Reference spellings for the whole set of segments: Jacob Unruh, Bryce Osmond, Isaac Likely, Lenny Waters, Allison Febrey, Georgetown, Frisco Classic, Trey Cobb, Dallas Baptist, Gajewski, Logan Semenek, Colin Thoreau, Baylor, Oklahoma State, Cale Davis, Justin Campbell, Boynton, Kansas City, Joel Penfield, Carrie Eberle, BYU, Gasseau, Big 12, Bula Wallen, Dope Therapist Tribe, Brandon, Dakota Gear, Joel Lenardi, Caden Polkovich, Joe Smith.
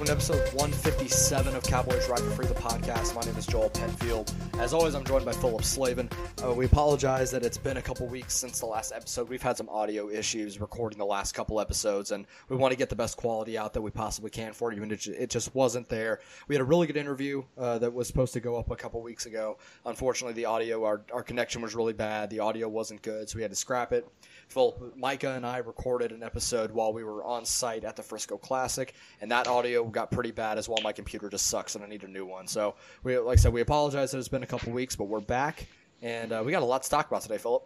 welcome to episode 157 of Cowboys Right for Free, the podcast. My name is Joel Penfield. As always, I'm joined by Philip Slavin. We apologize that it's been a couple weeks since the last episode. We've had some audio issues recording the last couple episodes, and we want to get the best quality out that we possibly can for you, and it just wasn't there. We had a really good interview that was supposed to go up a couple weeks ago. Unfortunately, the audio, our connection was really bad. The audio wasn't good, so we had to scrap it. Phil, Micah and I recorded an episode while we were on site at the Frisco Classic, and that audio got pretty bad as well. My computer just sucks, and I need a new one. So, like I said, we apologize that it's been a couple weeks, but we're back, and we got a lot to talk about today, Philip.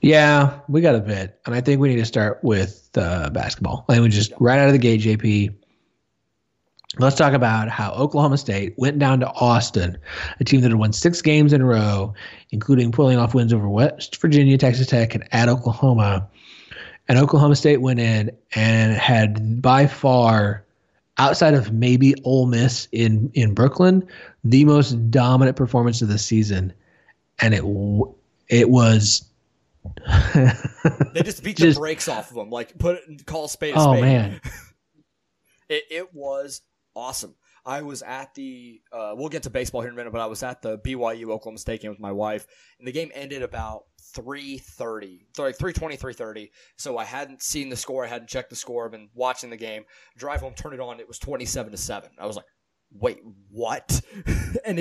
Yeah, we got a bit, and I think we need to start with basketball. I think we just right out of the gate, JP. Let's talk about how Oklahoma State went down to Austin, a team that had won 6 games in a row, including pulling off wins over West Virginia, Texas Tech, and at Oklahoma. And Oklahoma State went in and had by far, outside of maybe Ole Miss in Brooklyn, the most dominant performance of the season. And it was... they just beat the brakes off of them. Like, call spade a spade. Oh, man. It was... awesome. I was at the we'll get to baseball here in a minute, but I was at the BYU Oklahoma State game with my wife, and the game ended about 3:30, like 3:20, 3:30. So I hadn't seen the score. I hadn't checked the score. I've been watching the game. Drive home, turn it on. It was 27-7. I was like, wait, what? And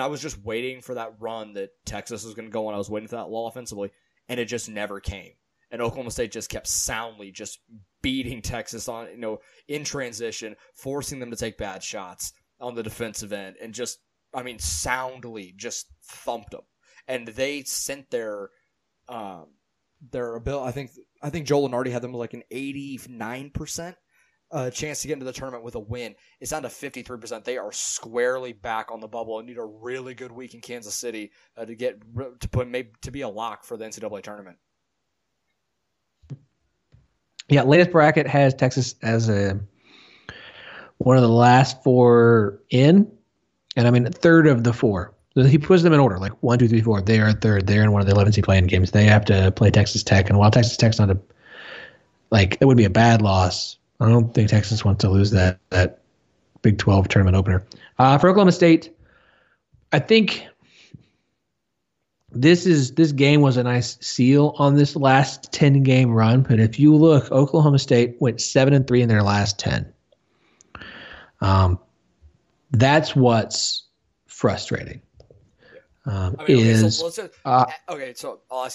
I was just waiting for that run that Texas was going to go on. I was waiting for that lull offensively, and it just never came. And Oklahoma State just kept soundly just beating Texas on, in transition, forcing them to take bad shots on the defensive end, and soundly just thumped them. And they sent their ability. I think Joel Lenardi had them like an 89% chance to get into the tournament with a win. It's down to 53%. They are squarely back on the bubble and need a really good week in Kansas City to be a lock for the NCAA tournament. Yeah, latest bracket has Texas as one of the last 4 in, and third of the 4. So he puts them in order, like 1, 2, 3, 4. They are third. They're in one of the 11 seed play-in games. They have to play Texas Tech, and while Texas Tech's not it would be a bad loss. I don't think Texas wants to lose that Big 12 tournament opener. For Oklahoma State, I think this game was a nice seal on this last 10-game run, but if you look, Oklahoma State went 7-3 in their last 10. That's what's frustrating. So I'll ask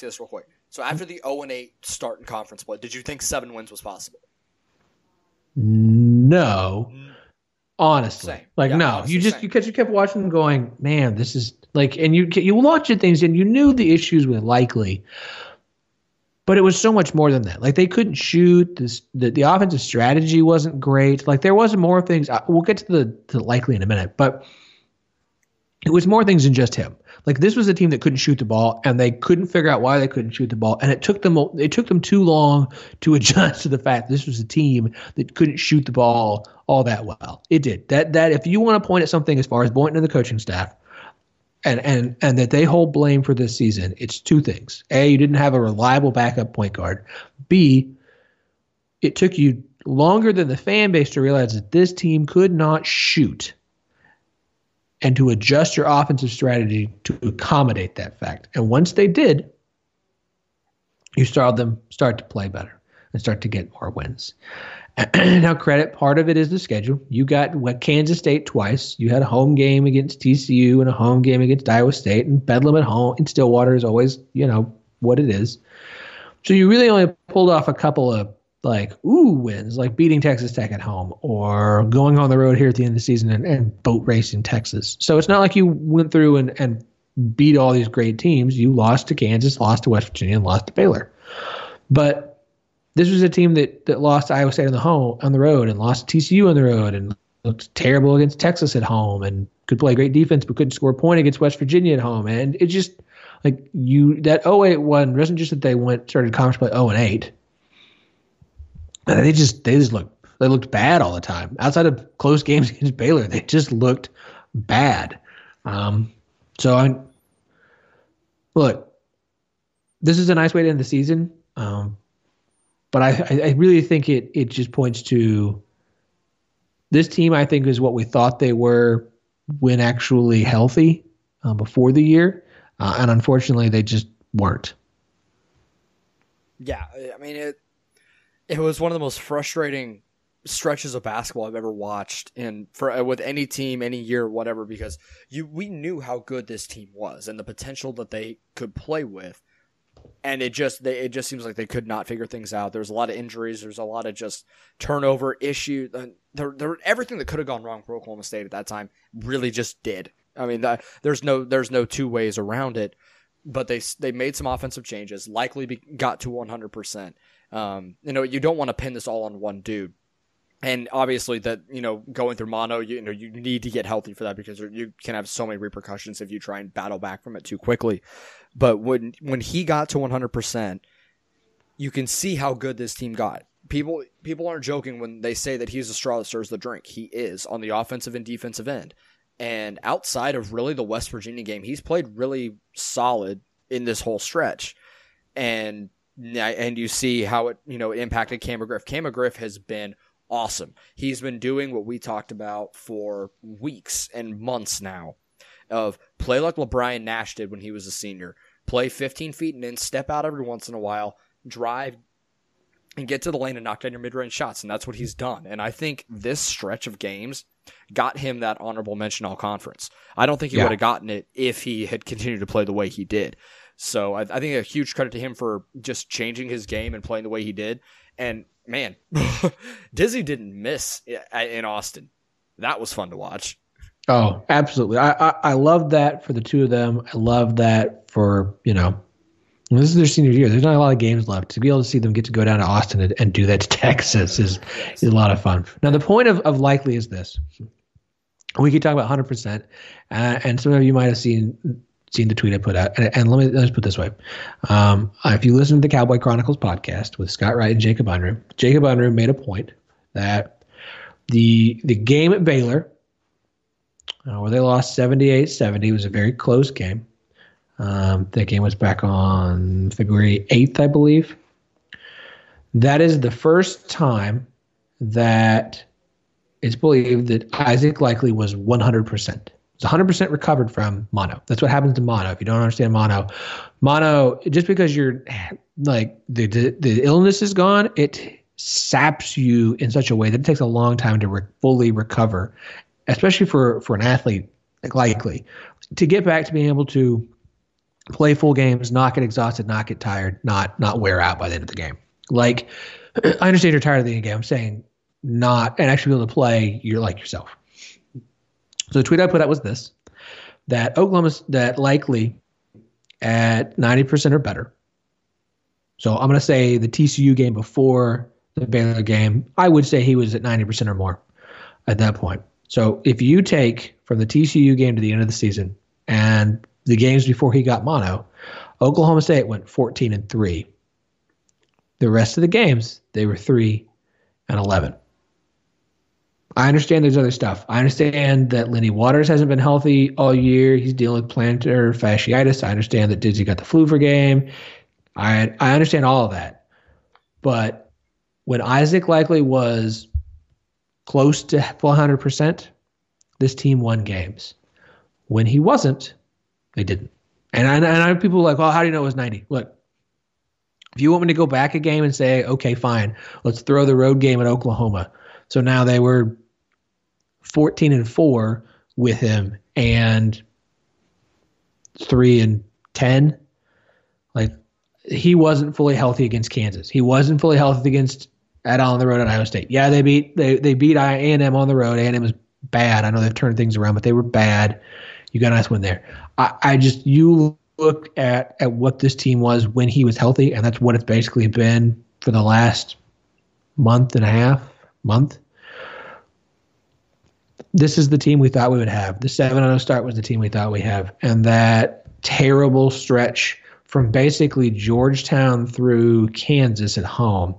you this real quick. So after the 0-8 start in conference play, did you think 7 wins was possible? No, honestly, same. Because you kept watching them going, man, this is. And you watch at things, and you knew the issues with Likely, but it was so much more than that. Like, they couldn't shoot. The offensive strategy wasn't great. Like, there was more things. We'll get to the Likely in a minute, but it was more things than just him. Like, this was a team that couldn't shoot the ball, and they couldn't figure out why they couldn't shoot the ball, and it took them too long to adjust to the fact this was a team that couldn't shoot the ball all that well. It did. That if you want to point at something as far as Boynton and the coaching staff, and that they hold blame for this season, it's 2 things. A, you didn't have a reliable backup point guard. B, it took you longer than the fan base to realize that this team could not shoot and to adjust your offensive strategy to accommodate that fact. And once they did, you saw them start to play better and start to get more wins. Now, credit, part of it is the schedule. You got Kansas State twice. You had a home game against TCU and a home game against Iowa State, and Bedlam at home in Stillwater is always, what it is. So you really only pulled off a couple of wins, like beating Texas Tech at home or going on the road here at the end of the season and boat racing Texas. So it's not like you went through and beat all these great teams. You lost to Kansas, lost to West Virginia, and lost to Baylor. But this was a team that lost to Iowa State on the road and lost to TCU on the road and looked terrible against Texas at home and could play great defense but couldn't score a point against West Virginia at home. And it just that 0-8-1 wasn't just that they started conference play 0-8. They looked bad all the time. Outside of close games against Baylor, they just looked bad. Look, this is a nice way to end the season. But I really think it just points to This team, I think, is what we thought they were when actually healthy before the year. And unfortunately, they just weren't. Yeah, I mean, it was one of the most frustrating stretches of basketball I've ever watched with any team, any year, whatever, because we knew how good this team was and the potential that they could play with. And it just seems like they could not figure things out. There's a lot of injuries. There's a lot of just turnover issues. Everything that could have gone wrong for Oklahoma State at that time really just did. I mean, there's no two ways around it. But they made some offensive changes. Got to 100%. You don't want to pin this all on one dude. And obviously that, going through mono, you need to get healthy for that because you can have so many repercussions if you try and battle back from it too quickly. But when he got to 100%, you can see how good this team got. People aren't joking when they say that he's the straw that stirs the drink. He is on the offensive and defensive end. And outside of really the West Virginia game, he's played really solid in this whole stretch. And you see how it, impacted Cam McGriff. Cam McGriff has been awesome. He's been doing what we talked about for weeks and months now of play like LeBrian Nash did when he was a senior. Play 15 feet and then step out every once in a while, drive and get to the lane and knock down your mid-range shots. And that's what he's done. And I think this stretch of games got him that honorable mention all conference. I don't think he would have gotten it if he had continued to play the way he did. So I think a huge credit to him for just changing his game and playing the way he did. And man, Dizzy didn't miss in Austin. That was fun to watch. Oh, absolutely. I loved that for the two of them. I loved that for, this is their senior year. There's not a lot of games left. To be able to see them get to go down to Austin and do that to Texas is a lot of fun. Now, the point of Likely is this. We could talk about 100%, and some of you might have seen the tweet I put out. And let's put it this way. If you listen to the Cowboy Chronicles podcast with Scott Wright and Jacob Unruh made a point that the game at Baylor, where they lost 78-70, was a very close game. That game was back on February 8th, I believe. That is the first time that it's believed that Isaac Likely was 100%. It's 100% recovered from mono. That's what happens to mono. If you don't understand mono, just because you're like the illness is gone, it saps you in such a way that it takes a long time to fully recover, especially for an athlete like Likely, to get back to being able to play full games, not get exhausted, not get tired, not wear out by the end of the game. Like, I understand you're tired of the game. I'm saying and actually be able to play yourself. So the tweet I put out was this, that Likely at 90% or better. So I'm going to say the TCU game before the Baylor game, I would say he was at 90% or more at that point. So if you take from the TCU game to the end of the season and the games before he got mono, Oklahoma State went 14-3. The rest of the games, they were 3-11. I understand there's other stuff. I understand that Lenny Waters hasn't been healthy all year. He's dealing with plantar fasciitis. I understand that Dizzy got the flu for game. I understand all of that. But when Isaac Likely was close to 100%, this team won games. When he wasn't, they didn't. And I have people like, well, how do you know it was 90? Look, if you want me to go back a game and say, okay, fine, let's throw the road game at Oklahoma. So now they were 14-4 with him and 3-10. Like, he wasn't fully healthy against Kansas. He wasn't fully healthy on the road at Iowa State. Yeah, they beat A&M on the road. A&M is bad. I know they've turned things around, but they were bad. You got a nice win there. You look at what this team was when he was healthy, and that's what it's basically been for the last month and a half. This is the team we thought we would have. The 7-0 start was the team we thought we have, and that terrible stretch from basically Georgetown through Kansas at home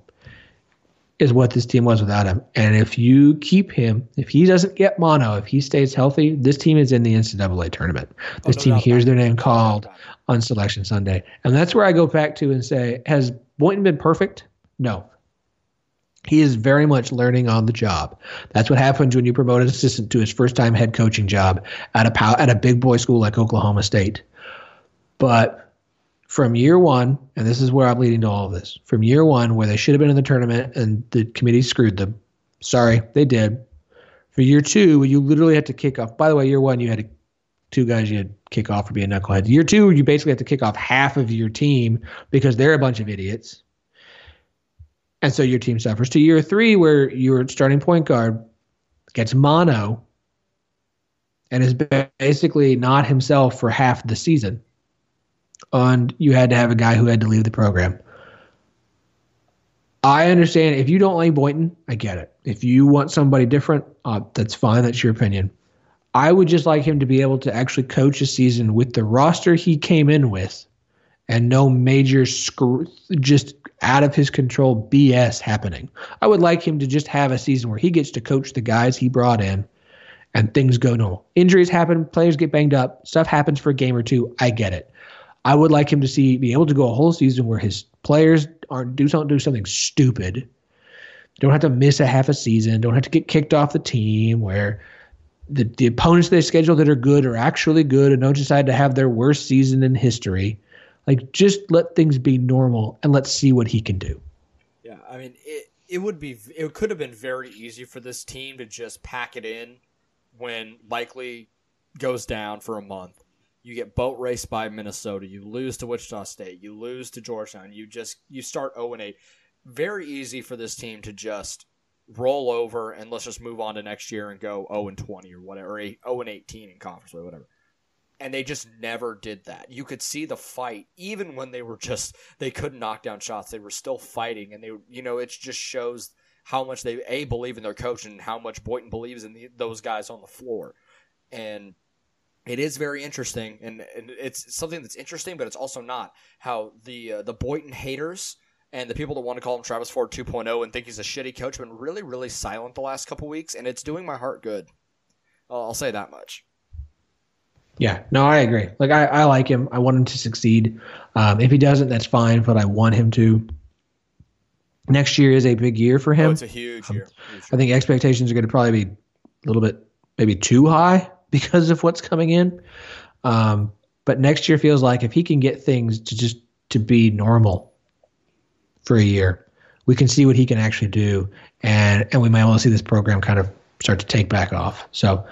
is what this team was without him. And if you keep him, if he doesn't get mono, if he stays healthy, this team is in the NCAA tournament. This team hears their name called on Selection Sunday, and that's where I go back to and say, has Boynton been perfect? No. He is very much learning on the job. That's what happens when you promote an assistant to his first-time head coaching job at a big boy school like Oklahoma State. But from year one, and this is where I'm leading to all of this, from year one where they should have been in the tournament and the committee screwed them, sorry, they did. For year two, you literally had to kick off. By the way, year one, you had two guys you had to kick off for being knuckleheads. Year two, you basically had to kick off half of your team because they're a bunch of idiots. And so your team suffers. To year three, where your starting point guard gets mono and is basically not himself for half the season. And you had to have a guy who had to leave the program. I understand. If you don't like Boynton, I get it. If you want somebody different, that's fine. That's your opinion. I would just like him to be able to actually coach a season with the roster he came in with and no major just out of his control BS happening. I would like him to just have a season where he gets to coach the guys he brought in and things go normal. Injuries happen. Players get banged up. Stuff happens for a game or two. I get it. I would like him to be able to go a whole season where his players don't do something stupid. Don't have to miss a half a season. Don't have to get kicked off the team, where the opponents they schedule that are good are actually good and don't decide to have their worst season in history. Like, just let things be normal and let's see what he can do. Yeah, I mean, it could have been very easy for this team to just pack it in when Likely goes down for a month. You get boat raced by Minnesota. You lose to Wichita State. You lose to Georgetown. You start 0-8. Very easy for this team to just roll over and let's just move on to next year and go 0-20 or whatever, or 0-18 in conference or whatever. And they just never did that. You could see the fight, even when they couldn't knock down shots. They were still fighting, and it just shows how much they believe in their coach and how much Boynton believes in those guys on the floor. And it is very interesting, and it's something that's interesting, but it's also not, how the Boynton haters and the people that want to call him Travis Ford 2.0 and think he's a shitty coach have been really, really silent the last couple weeks, and it's doing my heart good. I'll say that much. Yeah, no, I agree. Like, I like him. I want him to succeed. If he doesn't, that's fine, but I want him to. Next year is a big year for him. Oh, it's a huge year. I think expectations are going to probably be a little bit maybe too high because of what's coming in. But next year feels like if he can get things to be normal for a year, we can see what he can actually do, and we might want to see this program kind of start to take back off. So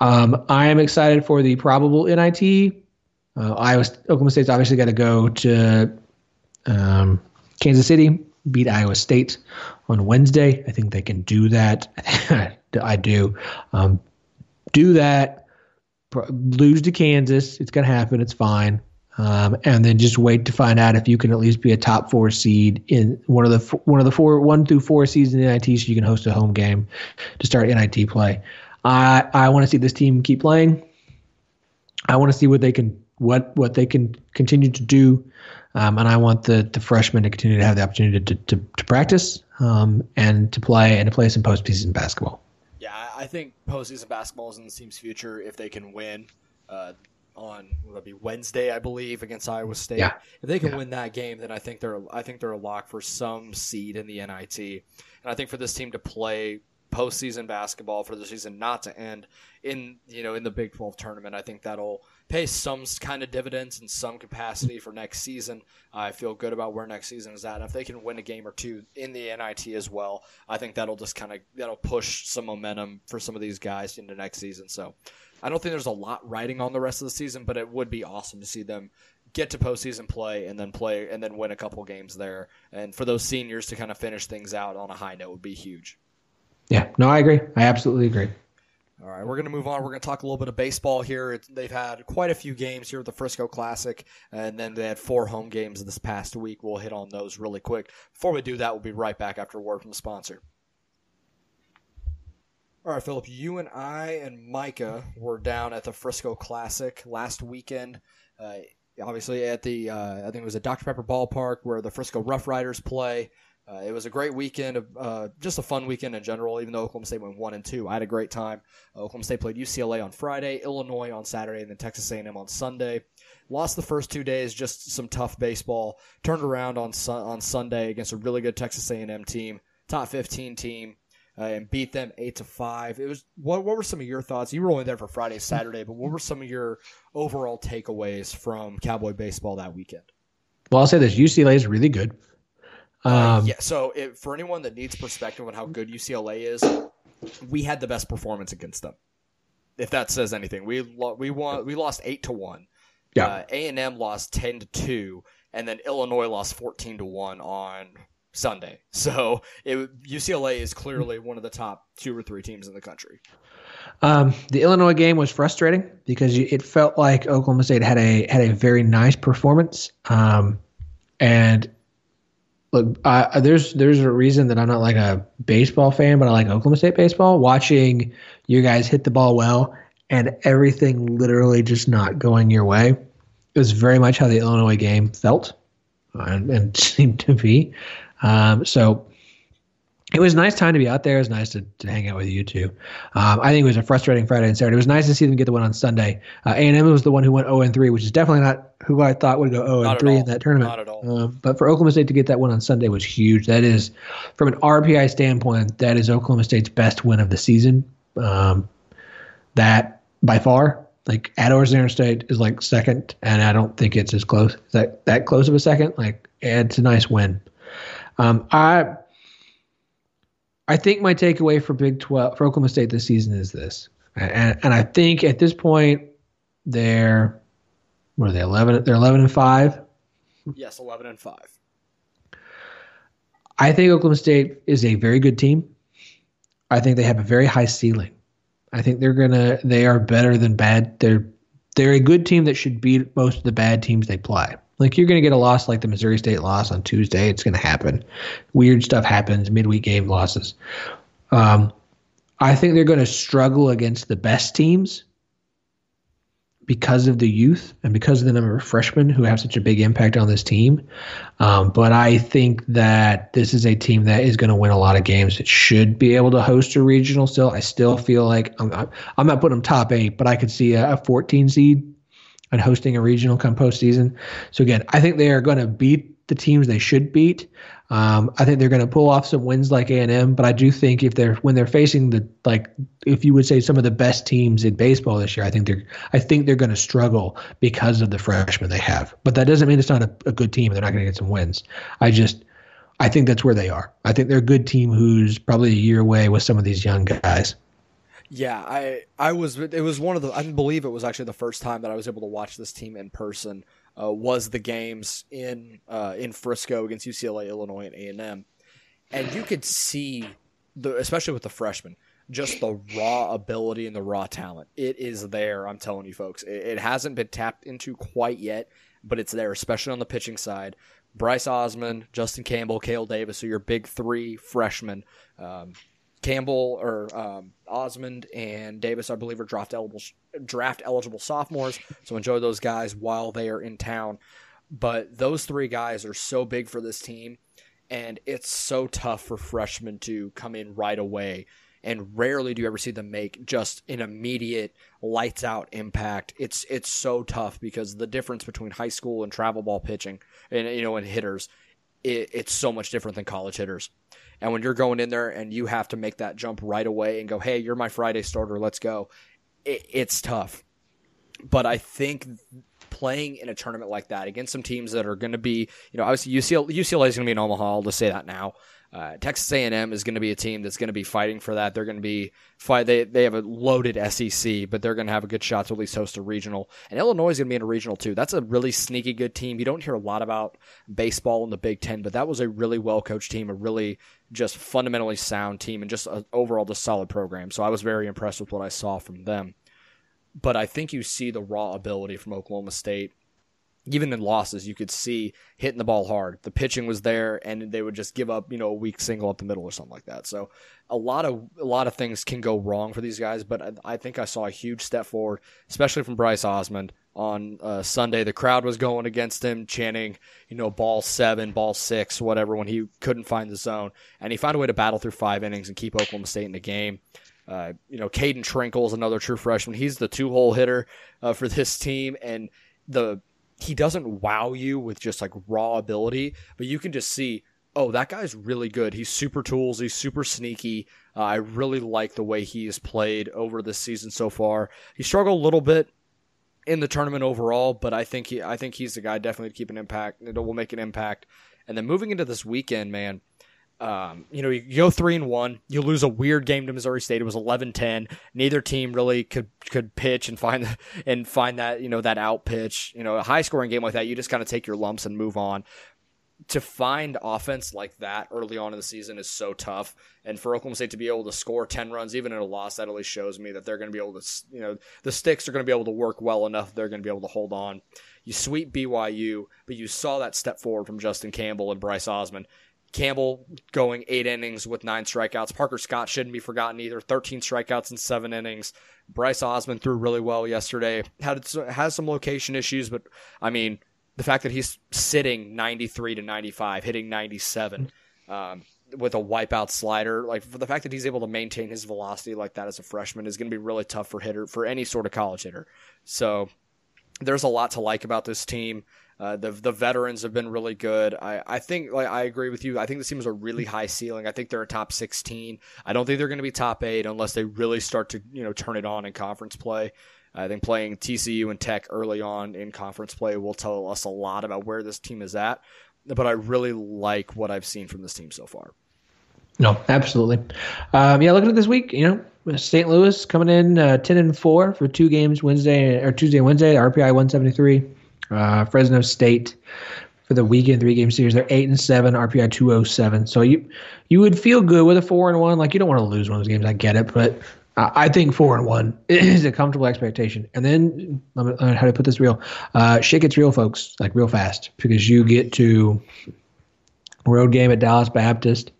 I am excited for the probable NIT. Oklahoma State's obviously got to go to Kansas City, beat Iowa State on Wednesday. I think they can do that. I do. Do that. Lose to Kansas. It's going to happen. It's fine. And then just wait to find out if you can at least be a top four seed in one of the 1 through 4 seeds in the NIT, so you can host a home game to start NIT play. I want to see this team keep playing. I want to see what they can continue to do, and I want the freshmen to continue to have the opportunity to practice and to play some postseason basketball. Yeah, I think postseason basketball is in the team's future if they can win. On that'd be Wednesday, I believe, against Iowa State. Yeah. If they can win that game, then I think they're a lock for some seed in the NIT. And I think for this team to play postseason basketball, for the season not to end in the Big 12 tournament, I think that'll pay some kind of dividends in some capacity for next season. I feel good about where next season is at. And if they can win a game or two in the NIT as well, I think that'll push some momentum for some of these guys into next season. So I don't think there's a lot riding on the rest of the season, but it would be awesome to see them get to postseason play and then win a couple games there. And for those seniors to kind of finish things out on a high note would be huge. Yeah, no, I agree. I absolutely agree. All right, we're going to move on. We're going to talk a little bit of baseball here. They've had quite a few games here at the Frisco Classic, and then they had 4 home games this past week. We'll hit on those really quick. Before we do that, we'll be right back after a word from the sponsor. All right, Philip, you and I and Micah were down at the Frisco Classic last weekend, obviously at the I think it was a Dr. Pepper ballpark where the Frisco Rough Riders play. It was a great weekend, just a fun weekend in general, even though Oklahoma State went 1-2. I had a great time. Oklahoma State played UCLA on Friday, Illinois on Saturday, and then Texas A&M on Sunday. Lost the first 2 days, just some tough baseball. Turned around on Sunday against a really good Texas A&M team. top 15 team and beat them 8-5. It was what were some of your thoughts? You were only there for Friday, Saturday, but what were some of your overall takeaways from Cowboy baseball that weekend? Well, I'll say this: UCLA is really good. So for anyone that needs perspective on how good UCLA is, we had the best performance against them. If that says anything, we lost 8-1. Yeah. A&M lost 10-2, and then Illinois lost 14-1 on Sunday. So UCLA is clearly one of the top 2 or 3 teams in the country. The Illinois game was frustrating because it felt like Oklahoma State had a very nice performance. And look, there's a reason that I'm not like a baseball fan, but I like Oklahoma State baseball. Watching you guys hit the ball well and everything literally just not going your way, it was very much how the Illinois game felt and seemed to be. So it was a nice time to be out there. It was nice to hang out with you two. I think it was a frustrating Friday and Saturday. It was nice to see them get the win on Sunday. A&M was the one who went 0-3, which is definitely not who I thought would go 0-3 in that tournament. Not at all. But for Oklahoma State to get that win on Sunday was huge. That is, from an RPI standpoint, that is Oklahoma State's best win of the season. That by far, like at Oregon Interstate is like second, and I don't think it's as close that close of a second. Like, it's a nice win. I think my takeaway for Big 12 for Oklahoma State this season is this, and I think at this point they're 11? They're 11-5. Yes, 11-5. I think Oklahoma State is a very good team. I think they have a very high ceiling. I think they are better than bad. They're a good team that should beat most of the bad teams they play. Like, you're going to get a loss like the Missouri State loss on Tuesday. It's going to happen. Weird stuff happens, midweek game losses. I think they're going to struggle against the best teams because of the youth and because of the number of freshmen who have such a big impact on this team. But I think that this is a team that is going to win a lot of games. It should be able to host a regional still. I still feel like I'm not putting them top 8, but I could see a 14 seed and hosting a regional come postseason. So again, I think they are going to beat the teams they should beat. I think they're going to pull off some wins like A&M, but I do think when they're facing if you would say some of the best teams in baseball this year, I think they're going to struggle because of the freshmen they have. But that doesn't mean it's not a good team. They're not going to get some wins. I think that's where they are. I think they're a good team who's probably a year away with some of these young guys. Yeah, I believe it was actually the first time that I was able to watch this team in person. Was the games in Frisco against UCLA, Illinois, and A&M, and you could see especially with the freshmen, just the raw ability and the raw talent. It is there. I'm telling you, folks, it hasn't been tapped into quite yet, but it's there, especially on the pitching side. Bryce Osmond, Justin Campbell, Cale Davis are your big 3 freshmen. Osmond and Davis, I believe, are draft eligible sophomores. So enjoy those guys while they are in town. But those 3 guys are so big for this team, and it's so tough for freshmen to come in right away. And rarely do you ever see them make just an immediate lights out impact. It's so tough because the difference between high school and travel ball pitching, and and hitters, it's so much different than college hitters. And when you're going in there and you have to make that jump right away and go, hey, you're my Friday starter, let's go, it's tough. But I think playing in a tournament like that against some teams that are going to be, obviously UCLA is going to be in Omaha, I'll just say that now. Texas A&M is going to be a team that's going to be fighting for that. They're going to be They have a loaded SEC, but they're going to have a good shot to at least host a regional. And Illinois is going to be in a regional too. That's a really sneaky good team. You don't hear a lot about baseball in the Big Ten, but that was a really well-coached team, a really just fundamentally sound team, and just overall just solid program. So I was very impressed with what I saw from them. But I think you see the raw ability from Oklahoma State. Even in losses, you could see hitting the ball hard. The pitching was there, and they would just give up, a weak single up the middle or something like that. So a lot of things can go wrong for these guys, but I think I saw a huge step forward, especially from Bryce Osmond on Sunday. The crowd was going against him, chanting, ball 7, ball 6, whatever, when he couldn't find the zone. And he found a way to battle through 5 innings and keep Oklahoma State in the game. Caden Trinkle's another true freshman. He's the 2-hole hitter for this team, and he doesn't wow you with just like raw ability, but you can just see oh, that guy's really good. He's super tools. He's super sneaky. I really like the way he has played over this season so far. He struggled a little bit in the tournament overall, but I think he's the guy definitely to keep an impact. It will make an impact. And then moving into this weekend, man, you go 3-1, you lose a weird game to Missouri State. It was 11-10. Neither team really could pitch and find that, that out pitch. A high scoring game like that, you just kind of take your lumps and move on. To find offense like that early on in the season is so tough. And for Oklahoma State to be able to score 10 runs, even at a loss, that at least shows me that they're going to be able to, the sticks are going to be able to work well enough. They're going to be able to hold on. You sweep BYU, but you saw that step forward from Justin Campbell and Bryce Osmond. Campbell going 8 innings with 9 strikeouts. Parker Scott shouldn't be forgotten either. 13 strikeouts in 7 innings. Bryce Osmond threw really well yesterday. Has some location issues, but I mean, the fact that he's sitting 93 to 95, hitting 97 with a wipeout slider, like for the fact that he's able to maintain his velocity like that as a freshman is going to be really tough for any sort of college hitter. So there's a lot to like about this team. The veterans have been really good. I think I agree with you. I think this team is a really high ceiling. I think they're a top 16. I don't think they're going to be top 8 unless they really start to turn it on in conference play. I think playing TCU and Tech early on in conference play will tell us a lot about where this team is at. But I really like what I've seen from this team so far. No, absolutely. Looking at this week, St. Louis coming in 10-4 for 2 games Tuesday and Wednesday, RPI 173. Fresno State for the weekend 3-game series, they're 8-7, RPI 207. So you would feel good with a 4-1. Like, you don't want to lose one of those games. I get it, but I think 4-1 is a comfortable expectation. And then I'm going to put this real. Shit gets real, folks, like real fast, because you get to a road game at Dallas Baptist,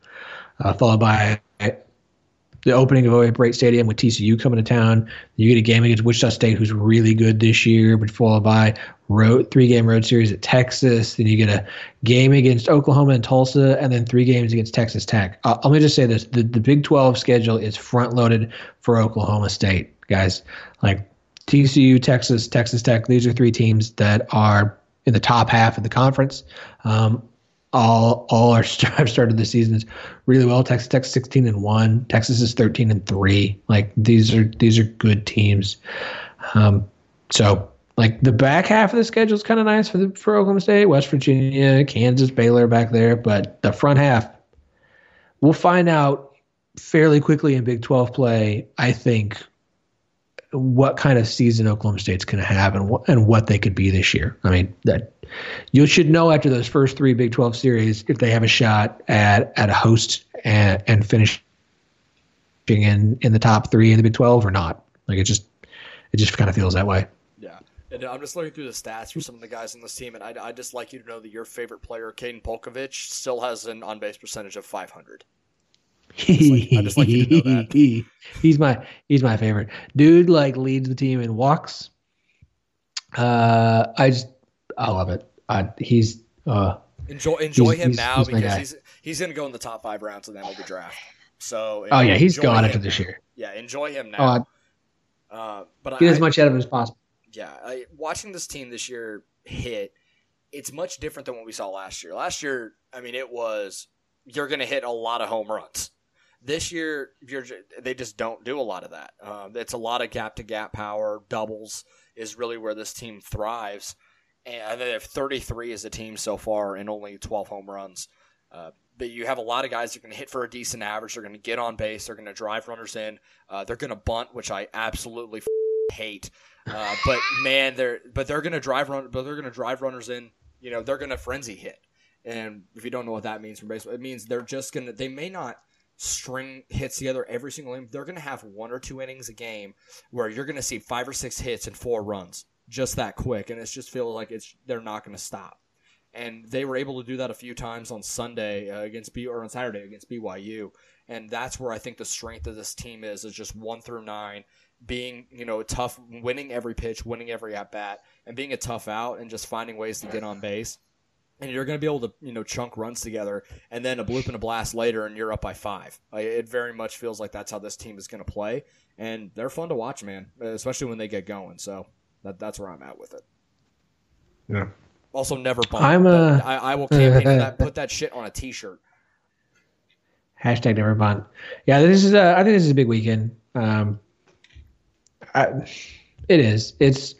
followed by the opening of OA Brate Stadium with TCU coming to town. You get a game against Wichita State, who's really good this year, but followed by 3-game road series at Texas. Then you get a game against Oklahoma and Tulsa, and then 3 games against Texas Tech. Let me just say this. The Big 12 schedule is front-loaded for Oklahoma State, guys. Like TCU, Texas, Texas Tech, these are 3 teams that are in the top half of the conference. All have started the seasons really well. Texas Tech 16-1. Texas is 13-3. Like these are good teams. So like the back half of the schedule is kind of nice for Oklahoma State, West Virginia, Kansas, Baylor back there, but the front half, we'll find out fairly quickly in Big 12 play, I think, what kind of season Oklahoma State's going to have and what they could be this year. I mean, that you should know after those first 3 Big 12 series if they have a shot at a host and finishing in the top 3 in the Big 12 or not. Like it just kind of feels that way. Yeah, and I'm just looking through the stats for some of the guys on this team, and I'd just like you to know that your favorite player, Caden Polkovich, still has an on-base percentage of .500. I just like you to know that. He's my favorite. Dude like leads the team in walks. I love it. Enjoy him now because he's going to go in the top 5 rounds of the MLB draft. So he's gone after this year. Yeah, enjoy him now. But get as much out of him as possible. Yeah, watching this team this year hit, it's much different than what we saw last year. Last year, I mean, it was you're going to hit a lot of home runs. This year, they just don't do a lot of that. It's a lot of gap-to-gap power. Doubles is really where this team thrives. And they have 33 as a team so far and only 12 home runs. But you have a lot of guys that are going to hit for a decent average. They're going to get on base. They're going to drive runners in. They're going to bunt, which I absolutely hate. But they're going to drive runners in. They're going to frenzy hit. And if you don't know what that means from baseball, it means they're just going to – they may not – string hits together every single game. They're going to have 1 or 2 innings a game where you're going to see 5 or 6 hits and 4 runs just that quick, and it just feels like they're not going to stop. And they were able to do that a few times on Sunday on Saturday against BYU, and that's where I think the strength of this team is just 1 through 9 being tough, winning every pitch, winning every at bat, and being a tough out and just finding ways to get on base. And you're going to be able to, chunk runs together, and then a bloop and a blast later, and you're up by 5. It very much feels like that's how this team is going to play, and they're fun to watch, man, especially when they get going. So that's where I'm at with it. Yeah, Also, never bump. I will campaign for that. Put that shit on a T-shirt. Hashtag never bunt. Yeah, this is. I think this is a big weekend. It is. It's.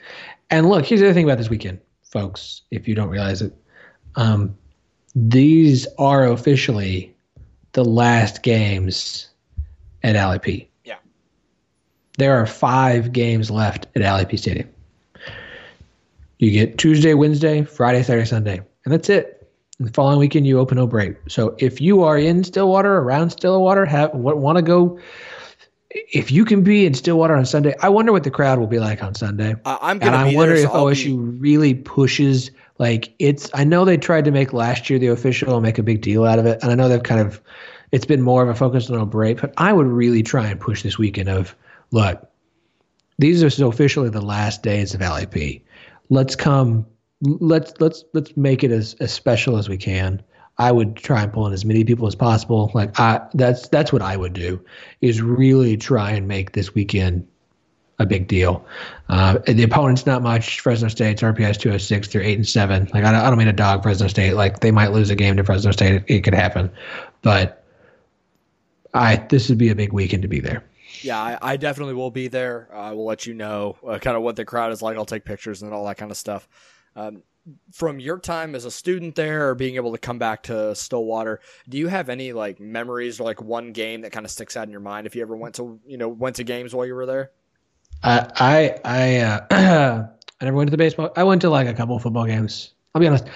And look, here's the other thing about this weekend, folks. If you don't realize it, these are officially the last games at Alley P. Yeah. There are 5 games left at Alley P Stadium. You get Tuesday, Wednesday, Friday, Saturday, Sunday, and that's it. And the following weekend, you open O'Brien. So if you are in Stillwater, around Stillwater, want to go, if you can be in Stillwater on Sunday, I wonder what the crowd will be like on Sunday. I wonder if OSU really pushes. I know they tried to make last year the official and make a big deal out of it, and I know they've kind of. It's been more of a focus on O'Brien, but I would really try and push this weekend of look. These are officially the last days of LAP. Let's make it as special as we can. I would try and pull in as many people as possible. That's what I would do, is really try and make this weekend a big deal. The opponent's not much. Fresno State's RPI's 206. They're 8-7. I don't mean to dog Fresno State. They might lose a game to Fresno State. It could happen, but this would be a big weekend to be there. Yeah, I definitely will be there. I will let you know kind of what the crowd is like. I'll take pictures and all that kind of stuff. From your time as a student there, or being able to come back to Stillwater, do you have any memories or one game that kind of sticks out in your mind if you ever went to games while you were there? I never went to the baseball. I went to a couple of football games. I'll be honest.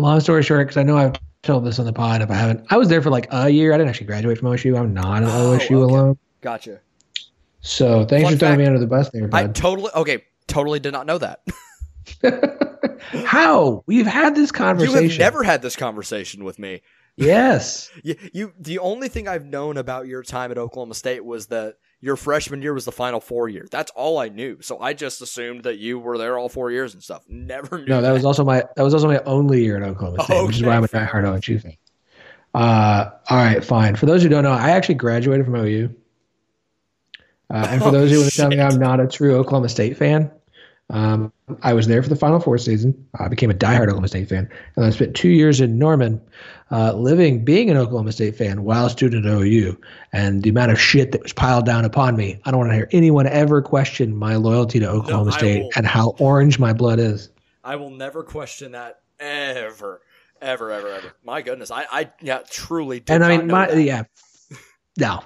Long story short, because I know I've told this on the pod. If I haven't, I was there for a year. I didn't actually graduate from OSU. I'm not an OSU alum. Gotcha. So thanks for throwing me under the bus there, bud. I totally did not know that. How? We've had this conversation. You have never had this conversation with me. Yes. The only thing I've known about your time at Oklahoma State was that your freshman year was the Final Four year. That's all I knew. So I just assumed that you were there all 4 years and stuff. Never knew. No, that was also my only year at Oklahoma State, which is why I'm a diehard OSU fan. All right, fine. For those who don't know, I actually graduated from OU. And for those who want to tell me I'm not a true Oklahoma State fan, I was there for the Final Four season. I became a diehard Oklahoma State fan. And I spent 2 years in Norman being an Oklahoma State fan while a student at OU. And the amount of shit that was piled down upon me, I don't want to hear anyone ever question my loyalty to Oklahoma State and how orange my blood is. I will never question that ever. My goodness. I truly do. And I mean, No,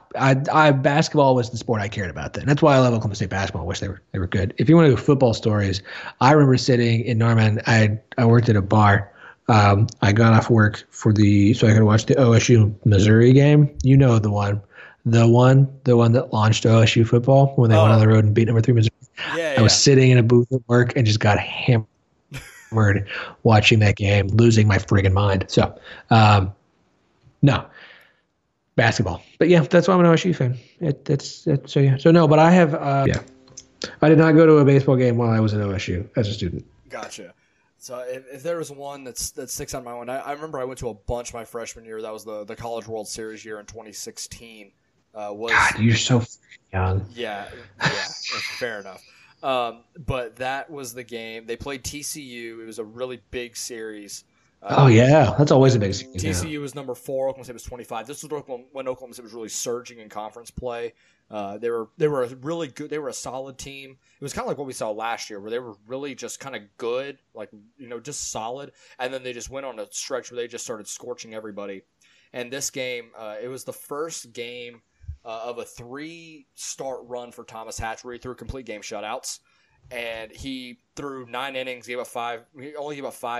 basketball was the sport I cared about then. That's why I love Oklahoma State basketball. I wish they were good. If you want to do football stories, I remember sitting in Norman. I worked at a bar. I got off work so I could watch the OSU Missouri game. You know the one that launched OSU football when they went on the road and beat number 3 Missouri. Yeah, I was sitting in a booth at work and just got hammered watching that game, losing my friggin' mind. So, no. Basketball, but yeah, that's why I'm an OSU fan. But I have. I did not go to a baseball game while I was at OSU as a student. Gotcha. So if there was one that sticks out in my mind, I remember I went to a bunch my freshman year. That was the College World Series year in 2016. God, you're so young. Yeah, fair enough. But that was the game they played TCU. It was a really big series. That's always a big series. TCU was number 4. Oklahoma State was 25. This was when Oklahoma State was really surging in conference play. They were a really good. They were a solid team. It was kind of like what we saw last year, where they were really just kind of good, just solid. And then they just went on a stretch where they just started scorching everybody. And this game, it was the first game of a 3-start run for Thomas Hatch, where he threw complete game shutouts. And he threw 9 innings, gave up 5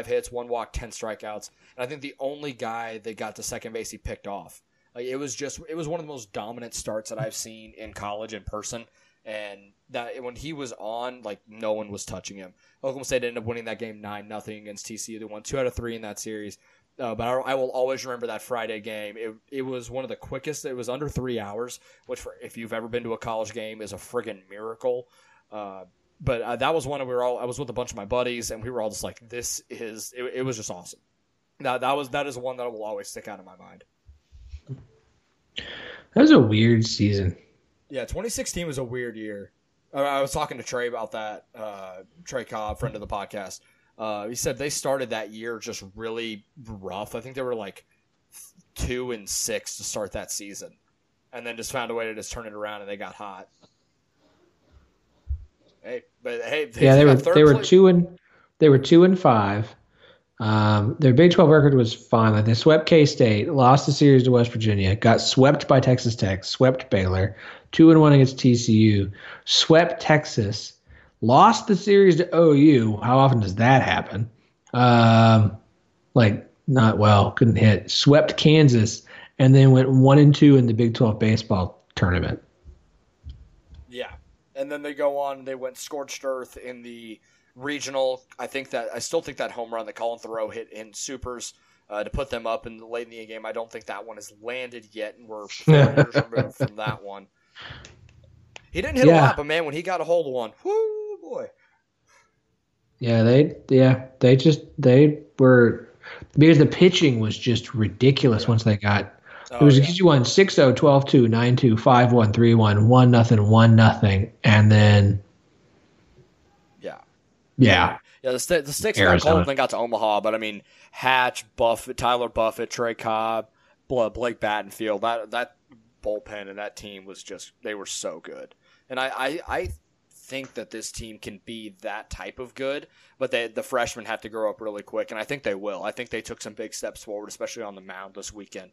hits, 1 walk, 10 strikeouts. And I think the only guy that got to second base, he picked off. It was one of the most dominant starts that I've seen in college in person. And that when he was on, no one was touching him. Oklahoma State ended up winning that game 9-0 against TCU. They won 2 out of 3 in that series. But I will always remember that Friday game. It was one of the quickest. It was under 3 hours, which if you've ever been to a college game is a friggin' miracle. But that was one I was with a bunch of my buddies, and we were all just like, "This is." It was just awesome. Now that is one that will always stick out in my mind. That was a weird season. Yeah, 2016 was a weird year. I was talking to Trey about that. Trey Cobb, friend of the podcast. He said they started that year just really rough. I think they were like 2-6 to start that season, and then just found a way to just turn it around, and they got hot. They were 2-5. Their Big 12 record was fine. Like, they swept K-State, lost the series to West Virginia, got swept by Texas Tech, swept Baylor, 2-1 against TCU, swept Texas, lost the series to OU. How often does that happen? Not well, couldn't hit. Swept Kansas, and then went 1-2 in the Big 12 baseball tournament. Yeah, and then they go on. They went scorched earth in the regional. I still think that home run that Colin Thoreau hit in supers to put them up in the late in the game. I don't think that one has landed yet, and we're 4 years removed from that one. He didn't hit a lot, but man, when he got a hold of one, whoo boy. They were because the pitching was just ridiculous once they got. It was because you won 6-0, 12-2, 9-2, 5-1, 3-1, 1-0, and then. Yeah. The sticks got cold and then got to Omaha, but I mean, Hatch, Buffett, Tyler Buffett, Trey Cobb, Blake Battenfield, that bullpen and that team was just, they were so good. And I think that this team can be that type of good, but the freshmen have to grow up really quick, and I think they will. I think they took some big steps forward, especially on the mound this weekend.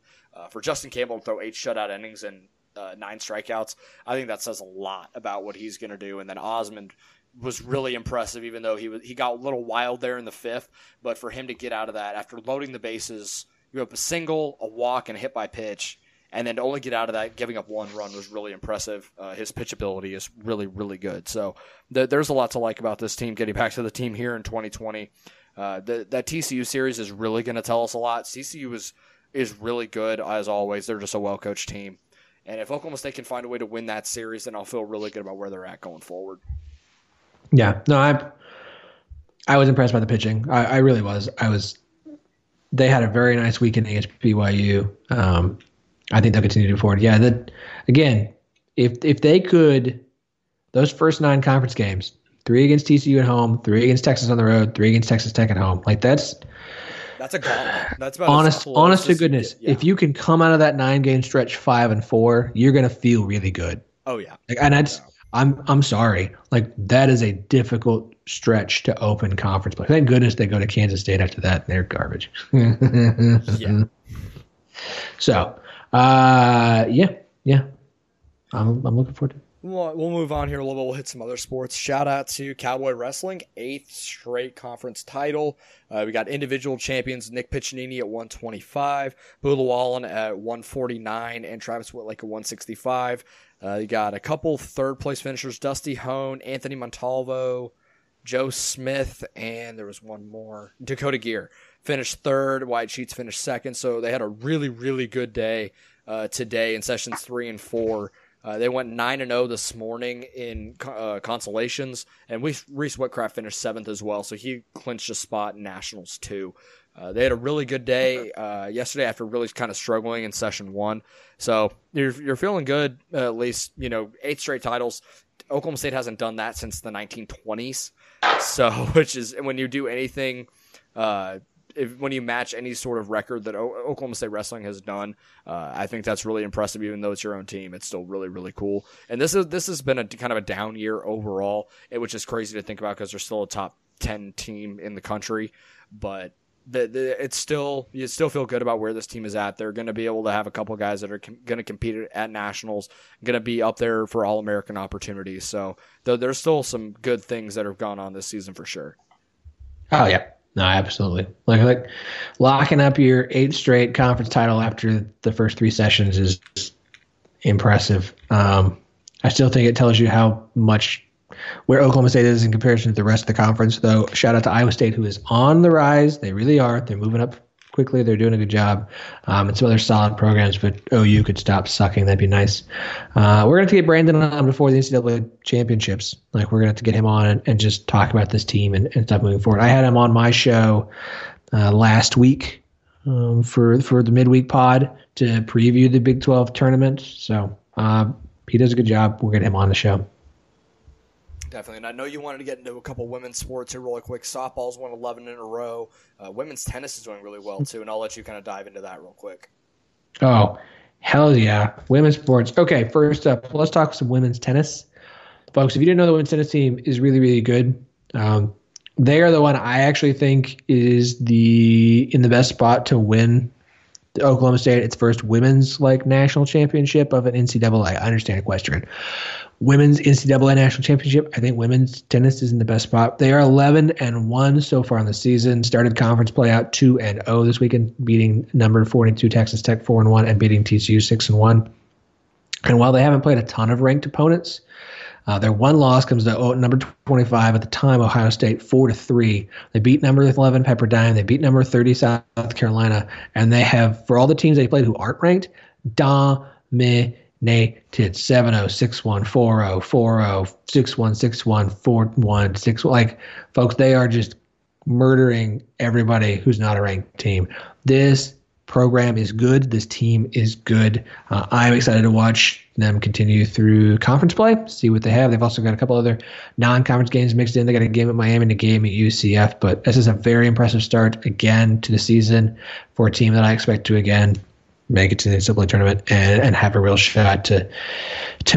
For Justin Campbell to throw 8 shutout innings and 9 strikeouts, I think that says a lot about what he's going to do. And then Osmond was really impressive, even though he got a little wild there in the 5th, but for him to get out of that after loading the bases, you have a single, a walk, and a hit by pitch, and then to only get out of that giving up 1 run was really impressive. His pitchability is really, really good. So there's a lot to like about this team. Getting back to the team here in 2020, that TCU series is really going to tell us a lot. TCU is really good, as always. They're just a well-coached team. And if Oklahoma State can find a way to win that series, then I'll feel really good about where they're at going forward. Yeah, no, I was impressed by the pitching. I really was. They had a very nice weekend against BYU. I think they'll continue to move forward. Yeah, again, if they could, those first 9 conference games, 3 against TCU at home, 3 against Texas on the road, 3 against Texas Tech at home, like that's a gauntlet. That's about honest to goodness. Yeah. If you can come out of that 9-game stretch 5-4, you're gonna feel really good. Oh yeah, I'm sorry. Like, that is a difficult stretch to open conference play. Thank goodness they go to Kansas State after that, and they're garbage. Yeah. So, I'm looking forward to it. We'll move on here a little bit. We'll hit some other sports. Shout out to Cowboy Wrestling, 8th straight conference title. We got individual champions Nick Piccinini at 125, Bula Wallen at 149, and Travis Whitlake at 165. You got a couple third-place finishers, Dusty Hone, Anthony Montalvo, Joe Smith, and there was one more, Dakota Gear. Finished 3rd, White Sheets finished 2nd, so they had a really, really good day today in Sessions 3 and 4. They went 9-0 this morning in consolations, and Reese Whitcraft finished 7th as well, so he clinched a spot in Nationals too. They had a really good day yesterday after really kind of struggling in Session 1. So you're feeling good, at least, 8 straight titles. Oklahoma State hasn't done that since the 1920s, so which is when you do anything when you match any sort of record that Oklahoma State Wrestling has done, I think that's really impressive. Even though it's your own team, it's still really, really cool. And this has been a kind of a down year overall, which is crazy to think about because they're still a top 10 team in the country. But you still feel good about where this team is at. They're going to be able to have a couple guys that are going to compete at nationals, going to be up there for All-American opportunities. So there's still some good things that have gone on this season for sure. Oh yeah. No, absolutely. Like locking up your 8th straight conference title after the first 3 sessions is impressive. I still think it tells you how much where Oklahoma State is in comparison to the rest of the conference. Though, shout out to Iowa State, who is on the rise. They really are. They're moving up quickly. They're doing a good job. And some other solid programs, but OU could stop sucking. That'd be nice. We're going to have to get Brandon on before the NCAA championships. Like, we're going to have to get him on and just talk about this team and stuff moving forward. I had him on my show last week for the midweek pod to preview the Big 12 tournament. So he does a good job. We'll get him on the show. Definitely, and I know you wanted to get into a couple women's sports here really quick. Softball's won 11 in a row. Women's tennis is doing really well, too, and I'll let you kind of dive into that real quick. Oh, hell yeah. Women's sports. Okay, first up, let's talk some women's tennis. Folks, if you didn't know, the women's tennis team is really, really good. They are the one I actually think is in the best spot to win the Oklahoma State its first women's national championship of an NCAA. I understand a question. Women's NCAA national championship. I think women's tennis is in the best spot. They are 11-1 so far in the season. Started conference play out 2-0 this weekend, beating number 42 Texas Tech 4-1 and beating TCU 6-1. And while they haven't played a ton of ranked opponents, their one loss comes to number 25 at the time, Ohio State, 4-3. They beat number 11 Pepperdine. They beat number 30 South Carolina, and they have, for all the teams they played who aren't ranked, dominated 7-0, 6-1, 4-0, 4-0, 6-1, 6-1, 4-1, 6-1. Folks, they are just murdering everybody who's not a ranked team. This program is good. This team is good. I'm excited to watch them continue through conference play, see what they have. They've also got a couple other non-conference games mixed in. They got a game at Miami and a game at UCF, but this is a very impressive start again to the season for a team that I expect to again make it to the NCAA tournament and have a real shot to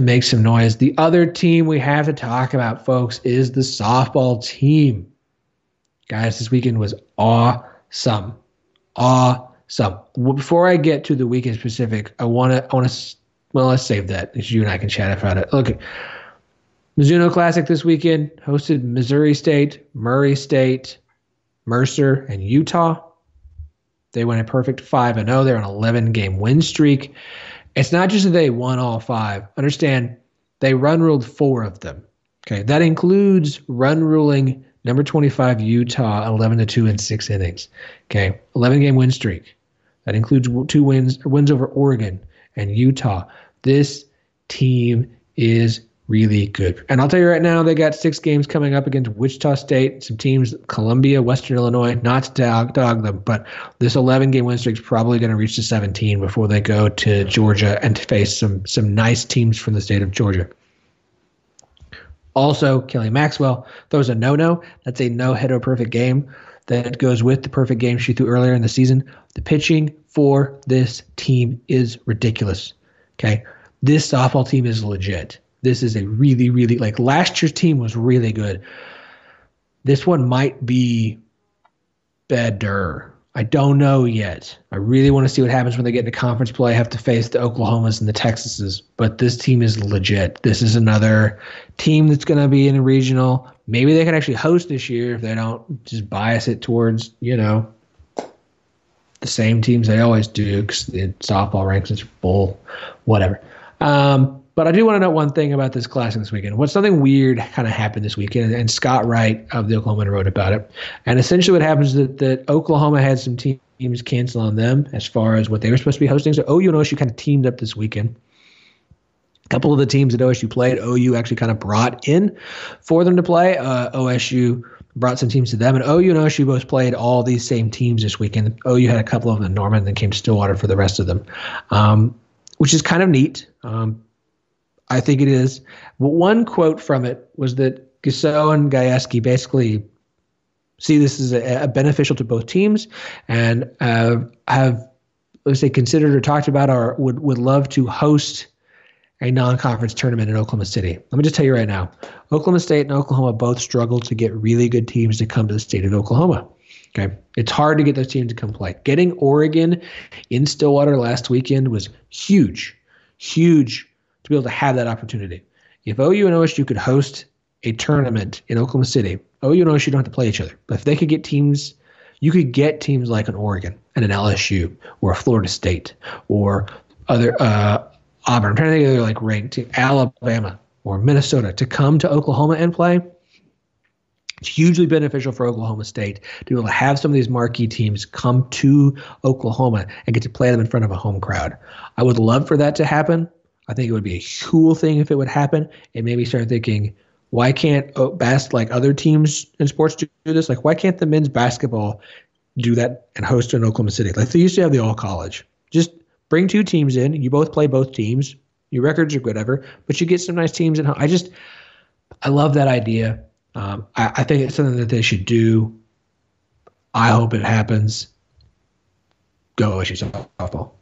make some noise. The other team we have to talk about, folks, is the softball team. Guys, this weekend was awesome. So before I get to the weekend specific, I want to. Well, let's save that because you and I can chat about it. Look, Mizuno Classic this weekend hosted Missouri State, Murray State, Mercer, and Utah. They went a perfect 5-0. They're on an 11-game win streak. It's not just that they won all five. Understand, they run-ruled four of them. Okay, that includes run-ruling number 25 Utah 11-2 in six innings. Okay, 11-game win streak. That includes two wins over Oregon and Utah. This team is really good. And I'll tell you right now, they got six games coming up against Wichita State, some teams, Columbia, Western Illinois, not to dog them, but this 11-game win streak is probably going to reach to 17 before they go to Georgia and face some nice teams from the state of Georgia. Also, Kelly Maxwell throws a no-no. That's a no-hitter perfect game. That goes with the perfect game she threw earlier in the season. The pitching for this team is ridiculous. Okay, this softball team is legit. This is a really, really last year's team was really good. This one might be better. I don't know yet. I really want to see what happens when they get into conference play. I have to face the Oklahomas and the Texases, but this team is legit. This is another team that's going to be in a regional. Maybe they can actually host this year if they don't just bias it towards, the same teams they always do because the softball ranks is bull, whatever. But I do want to note one thing about this classic this weekend. Something weird kind of happened this weekend, and Scott Wright of the Oklahoman wrote about it. And essentially what happens is that Oklahoma had some teams cancel on them as far as what they were supposed to be hosting. So OU and OSU kind of teamed up this weekend. A couple of the teams that OSU played, OU actually kind of brought in for them to play. OSU brought some teams to them, and OU and OSU both played all these same teams this weekend. OU had a couple of them in Norman, and then came to Stillwater for the rest of them, which is kind of neat. I think it is. But one quote from it was that Gasseau and Gajewski basically see this as a beneficial to both teams and have, let's say, considered or talked about or would love to host a non-conference tournament in Oklahoma City. Let me just tell you right now, Oklahoma State and Oklahoma both struggle to get really good teams to come to the state of Oklahoma. Okay, it's hard to get those teams to come play. Getting Oregon in Stillwater last weekend was huge. To be able to have that opportunity. If OU and OSU could host a tournament in Oklahoma City, OU and OSU don't have to play each other. But if they could get teams, you could get teams like an Oregon and an LSU or a Florida State or other Auburn. I'm trying to think of other ranked team, Alabama or Minnesota to come to Oklahoma and play. It's hugely beneficial for Oklahoma State to be able to have some of these marquee teams come to Oklahoma and get to play them in front of a home crowd. I would love for that to happen. I think it would be a cool thing if it would happen. It made me start thinking, why can't other teams in sports do this? Why can't the men's basketball do that and host in Oklahoma City? They used to have the all-college. Just bring two teams in. You both play both teams. Your records are whatever, but you get some nice teams at home. I love that idea. I think it's something that they should do. I hope it happens. Go OSU softball.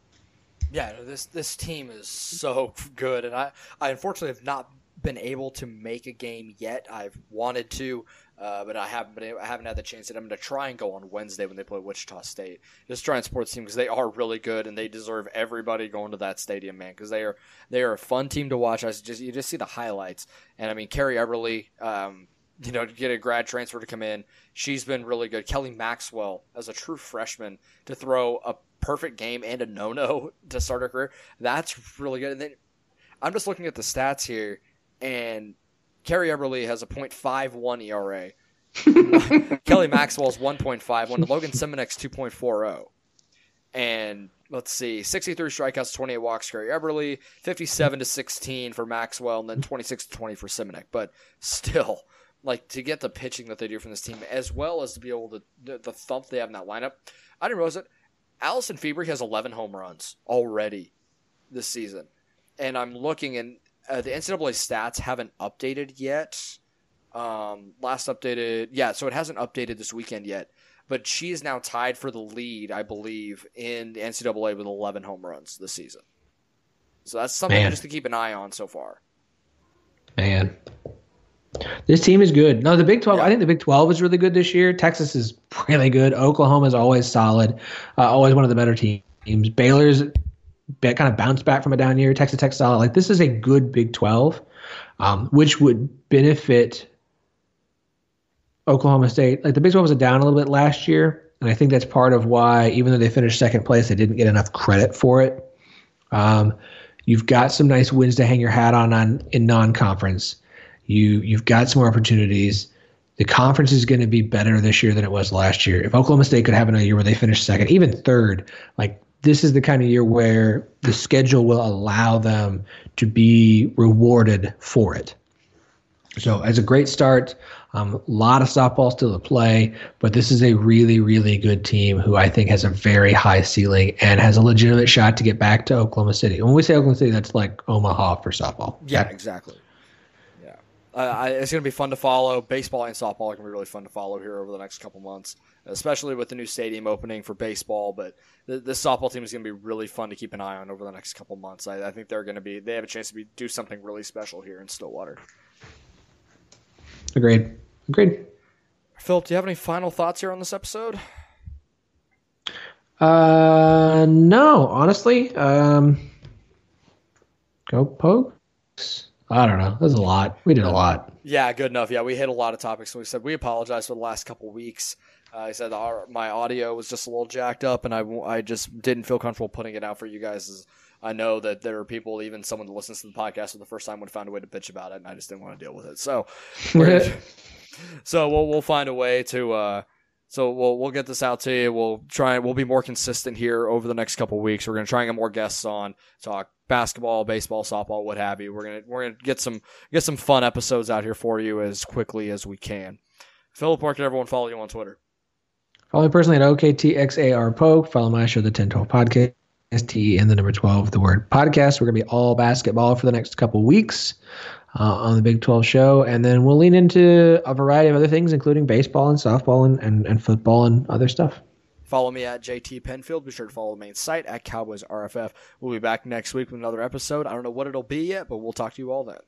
Yeah, this team is so good, and I unfortunately have not been able to make a game yet. I've wanted to, but I haven't had the chance yet. I'm going to try and go on Wednesday when they play Wichita State. Just try and support the team because they are really good, and they deserve everybody going to that stadium, man, because they are a fun team to watch. You just see the highlights, and I mean Carrie Eberle, to get a grad transfer to come in, she's been really good. Kelly Maxwell, as a true freshman, to throw a perfect game and a no-no to start her career, that's really good. And then I'm just looking at the stats here, and Carrie Eberle has a 0.51 ERA. Kelly Maxwell's 1.51, and Logan Semenek's 2.40. And let's see, 63 strikeouts, 28 walks, Carrie Eberle, 57-16 for Maxwell, and then 26-20 for Semenek. But still, like, to get the pitching that they do from this team, as well as to be able to the thump they have in that lineup. I didn't realize it. Allison Febrey has 11 home runs already this season. And I'm looking, and the NCAA stats haven't updated yet. Last updated, yeah, so it hasn't updated this weekend yet. But she is now tied for the lead, I believe, in the NCAA with 11 home runs this season. So that's something just to keep an eye on so far. Man. This team is good. No, the Big 12, yeah. I think the Big 12 is really good this year. Texas is really good. Oklahoma is always solid, always one of the better teams. Baylor's kind of bounced back from a down year. Texas Tech solid. Like, this is a good Big 12, which would benefit Oklahoma State. Like, the Big 12 was down a little bit last year, and I think that's part of why, even though they finished second place, they didn't get enough credit for it. You've got some nice wins to hang your hat on in non-conference. You've got some more opportunities. The conference is going to be better this year than it was last year. If Oklahoma State could have another year where they finish second, even third, like, this is the kind of year where the schedule will allow them to be rewarded for it. So as a great start, a lot of softball still to play, but this is a really, really good team who I think has a very high ceiling and has a legitimate shot to get back to Oklahoma City. When we say Oklahoma City, that's like Omaha for softball. Yeah, exactly. It's going to be fun to follow. Baseball and softball are going to be really fun to follow here over the next couple months, especially with the new stadium opening for baseball. But this softball team is going to be really fun to keep an eye on over the next couple months. I think they have a chance to do something really special here in Stillwater. Agreed. Philip, do you have any final thoughts here on this episode? No, honestly. Go Pokes. I don't know. That's a lot. We did a lot. Yeah, good enough. Yeah, we hit a lot of topics. And we said we apologize for the last couple weeks. I said my audio was just a little jacked up, and I just didn't feel comfortable putting it out for you guys. I know that there are people, even someone that listens to the podcast for the first time, would find a way to bitch about it, and I just didn't want to deal with it. So, we'll find a way to. So we'll get this out to you. We'll be more consistent here over the next couple of weeks. We're going to try and get more guests on, talk basketball, baseball, softball, what have you. We're going to get some fun episodes out here for you as quickly as we can. Philip, where can everyone follow you on Twitter? Follow me personally at OKTXARPoke. Follow my show, the 1012 Podcast, STE and the number 12, the word podcast. We're going to be all basketball for the next couple of weeks on the Big 12 show. And then we'll lean into a variety of other things, including baseball and softball and football and other stuff. Follow me at JT Penfield. Be sure to follow the main site at Cowboys RFF. We'll be back next week with another episode. I don't know what it'll be yet, but we'll talk to you all then.